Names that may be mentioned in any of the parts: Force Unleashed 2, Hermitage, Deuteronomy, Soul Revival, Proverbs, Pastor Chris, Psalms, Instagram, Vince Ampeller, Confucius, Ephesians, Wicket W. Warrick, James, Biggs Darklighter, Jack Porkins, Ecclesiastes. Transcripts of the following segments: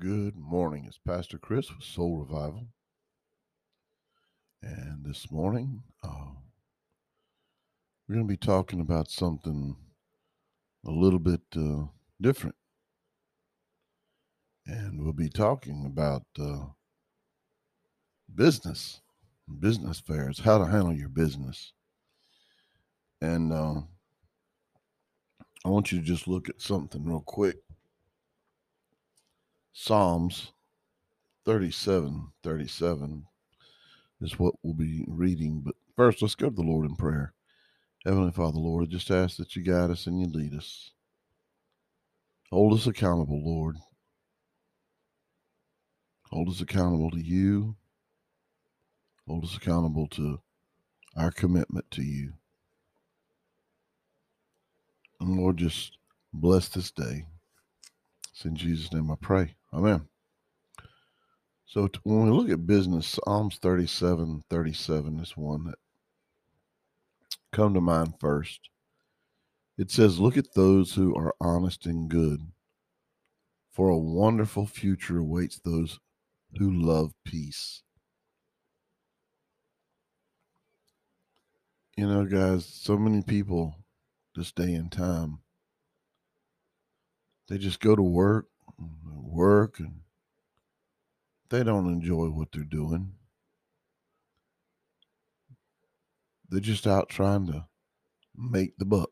Good morning. It's Pastor Chris with Soul Revival. And this morning, we're going to be talking about something a little bit different. And we'll be talking about business affairs, how to handle your business. And I want you to just look at something real quick. Psalms 37 is what we'll be reading. But first, let's go to the Lord in prayer. Heavenly Father, Lord, I just ask that you guide us and you lead us. Hold us accountable, Lord. Hold us accountable to you. Hold us accountable to our commitment to you. And Lord, just bless this day. It's in Jesus' name I pray. Amen. So when we look at business, Psalms 37 is one that come to mind first. It says, look at those who are honest and good, for a wonderful future awaits those who love peace. You know, guys, so many people this day and time, they just go to work, and they don't enjoy what they're doing. They're just out trying to make the buck.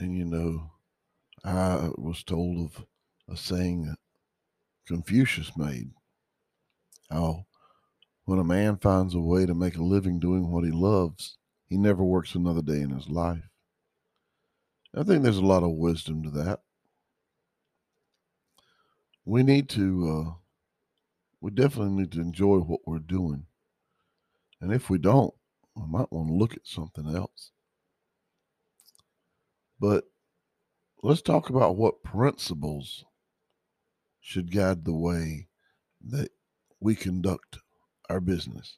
And, you know, I was told of a saying that Confucius made, how when a man finds a way to make a living doing what he loves, he never works another day in his life. I think there's a lot of wisdom to that. We definitely need to enjoy what we're doing. And if we don't, we might want to look at something else. But let's talk about what principles should guide the way that we conduct our business.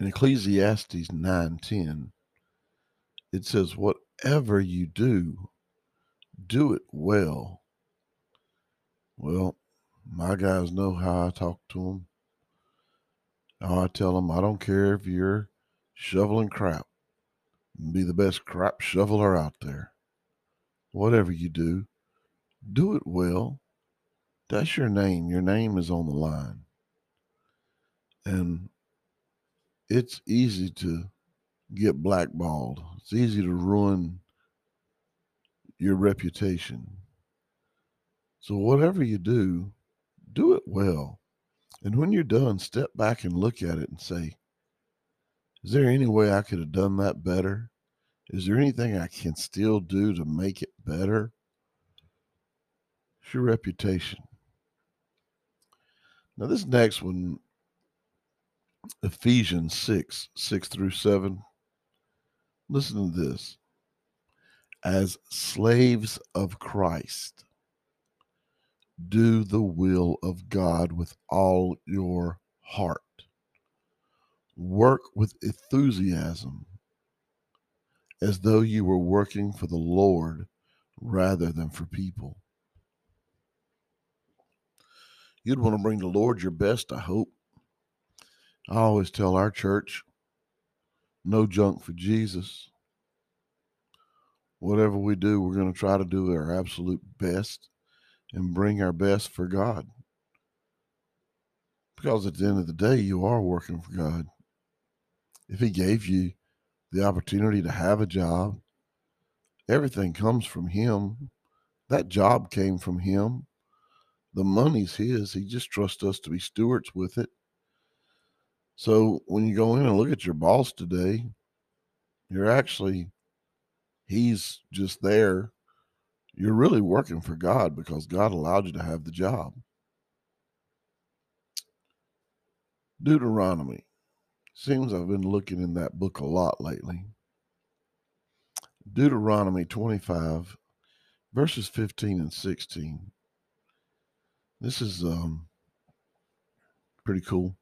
In Ecclesiastes 9:10, it says, whatever you do, do it well. Well, my guys know how I talk to them. How I tell them, I don't care if you're shoveling crap. Be the best crap shoveler out there. Whatever you do, do it well. That's your name. Your name is on the line. And it's easy to get blackballed. It's easy to ruin your reputation. So whatever you do, do it well. And when you're done, step back and look at it and say, is there any way I could have done that better? Is there anything I can still do to make it better? It's your reputation. Now this next one, Ephesians 6 through 7. Listen to this. As slaves of Christ, do the will of God with all your heart. Work with enthusiasm, as though you were working for the Lord rather than for people. You'd want to bring the Lord your best, I hope. I always tell our church, no junk for Jesus. Whatever we do, we're going to try to do our absolute best and bring our best for God. Because at the end of the day, you are working for God. If He gave you the opportunity to have a job, everything comes from Him. That job came from Him. The money's His. He just trusts us to be stewards with it. So when you go in and look at your boss today, he's just there. You're really working for God because God allowed you to have the job. Deuteronomy. Seems I've been looking in that book a lot lately. Deuteronomy 25, verses 15 and 16. This is pretty cool.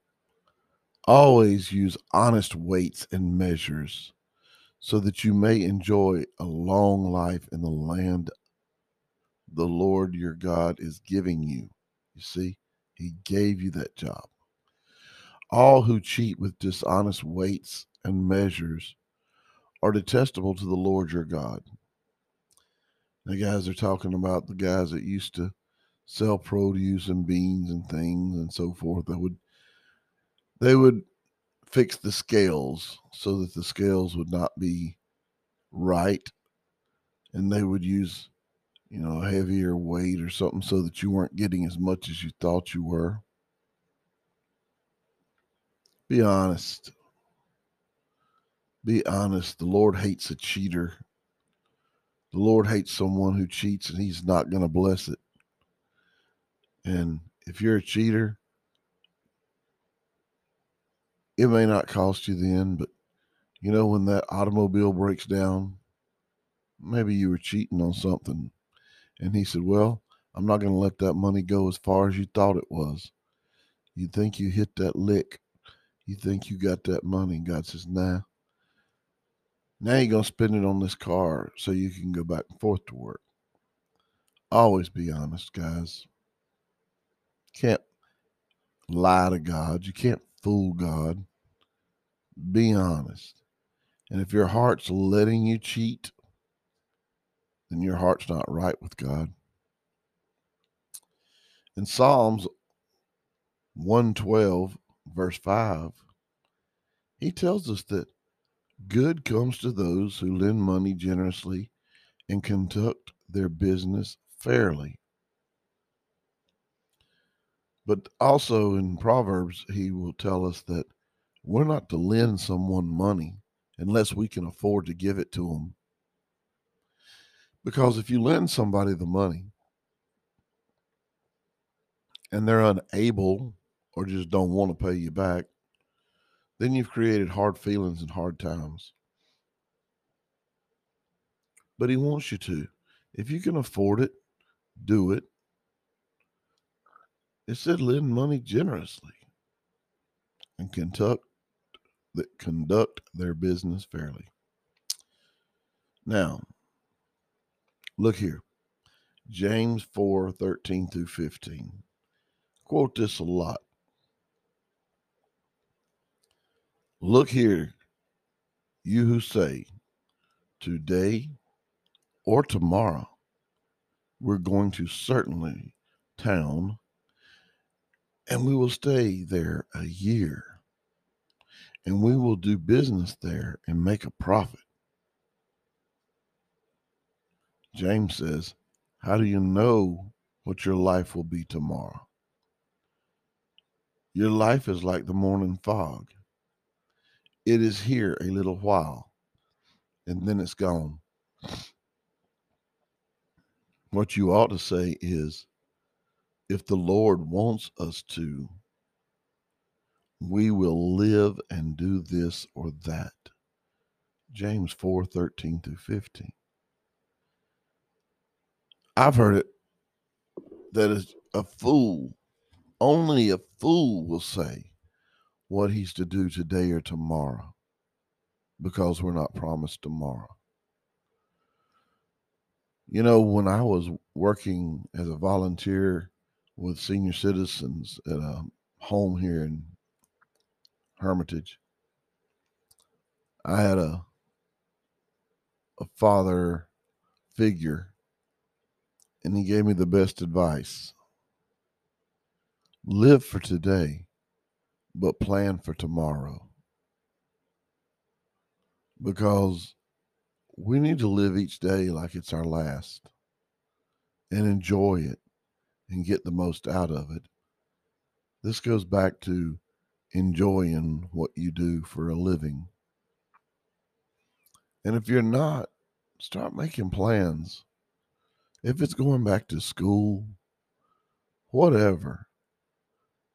Always use honest weights and measures so that you may enjoy a long life in the land the Lord your God is giving you. You see, he gave you that job. All who cheat with dishonest weights and measures are detestable to the Lord your God. Now, guys, they're talking about the guys that used to sell produce and beans and things and so forth. They would fix the scales so that the scales would not be right, and they would use, you know, a heavier weight or something so that you weren't getting as much as you thought you were. Be honest. Be honest. The Lord hates a cheater. The Lord hates someone who cheats, and he's not going to bless it. And if you're a cheater, it may not cost you then, but you know, when that automobile breaks down, maybe you were cheating on something. And he said, well, I'm not going to let that money go as far as you thought it was. You think you hit that lick. You think you got that money. And God says, nah. Now you're going to spend it on this car so you can go back and forth to work. Always be honest, guys. Can't lie to God. You can't fool God. Be honest. And if your heart's letting you cheat, then your heart's not right with God. In Psalms 112, verse 5, he tells us that good comes to those who lend money generously and conduct their business fairly. But also in Proverbs, he will tell us that we're not to lend someone money unless we can afford to give it to them. Because if you lend somebody the money and they're unable or just don't want to pay you back, then you've created hard feelings and hard times. But he wants you to. If you can afford it, do it. It said lend money generously and conduct their business fairly. Now, look here. James 4:13 through 15. Quote this a lot. Look here, you who say, today or tomorrow, we're going to certainly town, and we will stay there a year, and we will do business there and make a profit. James says, how do you know what your life will be tomorrow? Your life is like the morning fog. It is here a little while, and then it's gone. What you ought to say is, if the Lord wants us to, we will live and do this or that. James 4:13 through 15. I've heard it that a fool, only a fool will say what he's to do today or tomorrow, because we're not promised tomorrow. You know, when I was working as a volunteer with senior citizens at a home here in Hermitage, I had a father figure, and he gave me the best advice. Live for today, but plan for tomorrow. Because we need to live each day like it's our last and enjoy it and get the most out of it. This goes back to enjoying what you do for a living. And if you're not, start making plans. If it's going back to school, whatever,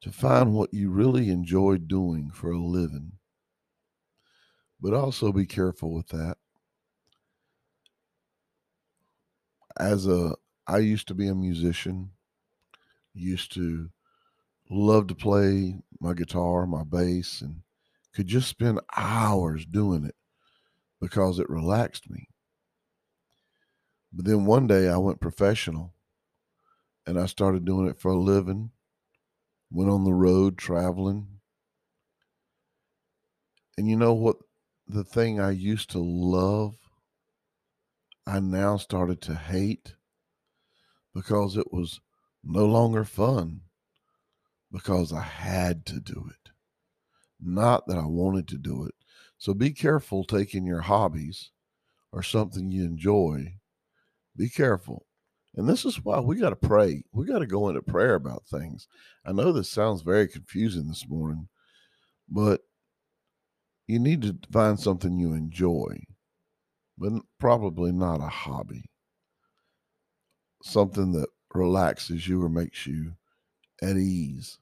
to find what you really enjoy doing for a living. But also be careful with that. I used to be a musician, used to love to play my guitar, my bass, and could just spend hours doing it because it relaxed me. But then one day I went professional and I started doing it for a living. Went on the road traveling. And you know what? The thing I used to love, I now started to hate because it was no longer fun, because I had to do it. Not that I wanted to do it. So be careful taking your hobbies or something you enjoy. Be careful. And this is why we got to pray. We got to go into prayer about things. I know this sounds very confusing this morning, but you need to find something you enjoy, but probably not a hobby. Something that relaxes you or makes you at ease.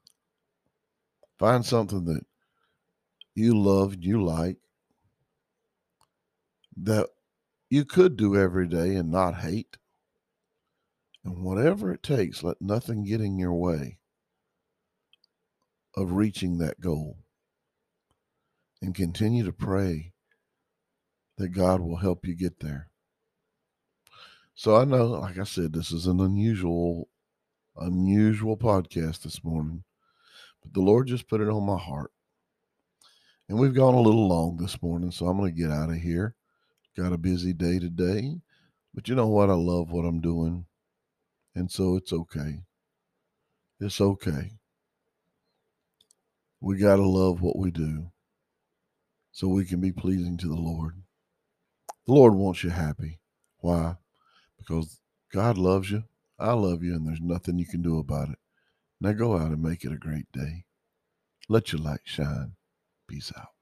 Find something that you love, you like, that you could do every day and not hate. And whatever it takes, let nothing get in your way of reaching that goal. And continue to pray that God will help you get there. So I know, like I said, this is an unusual podcast this morning. But the Lord just put it on my heart. And we've gone a little long this morning, so I'm going to get out of here. Got a busy day today. But you know what? I love what I'm doing. And so it's okay. It's okay. We got to love what we do, so we can be pleasing to the Lord. The Lord wants you happy. Why? Because God loves you. I love you, and there's nothing you can do about it. Now go out and make it a great day. Let your light shine. Peace out.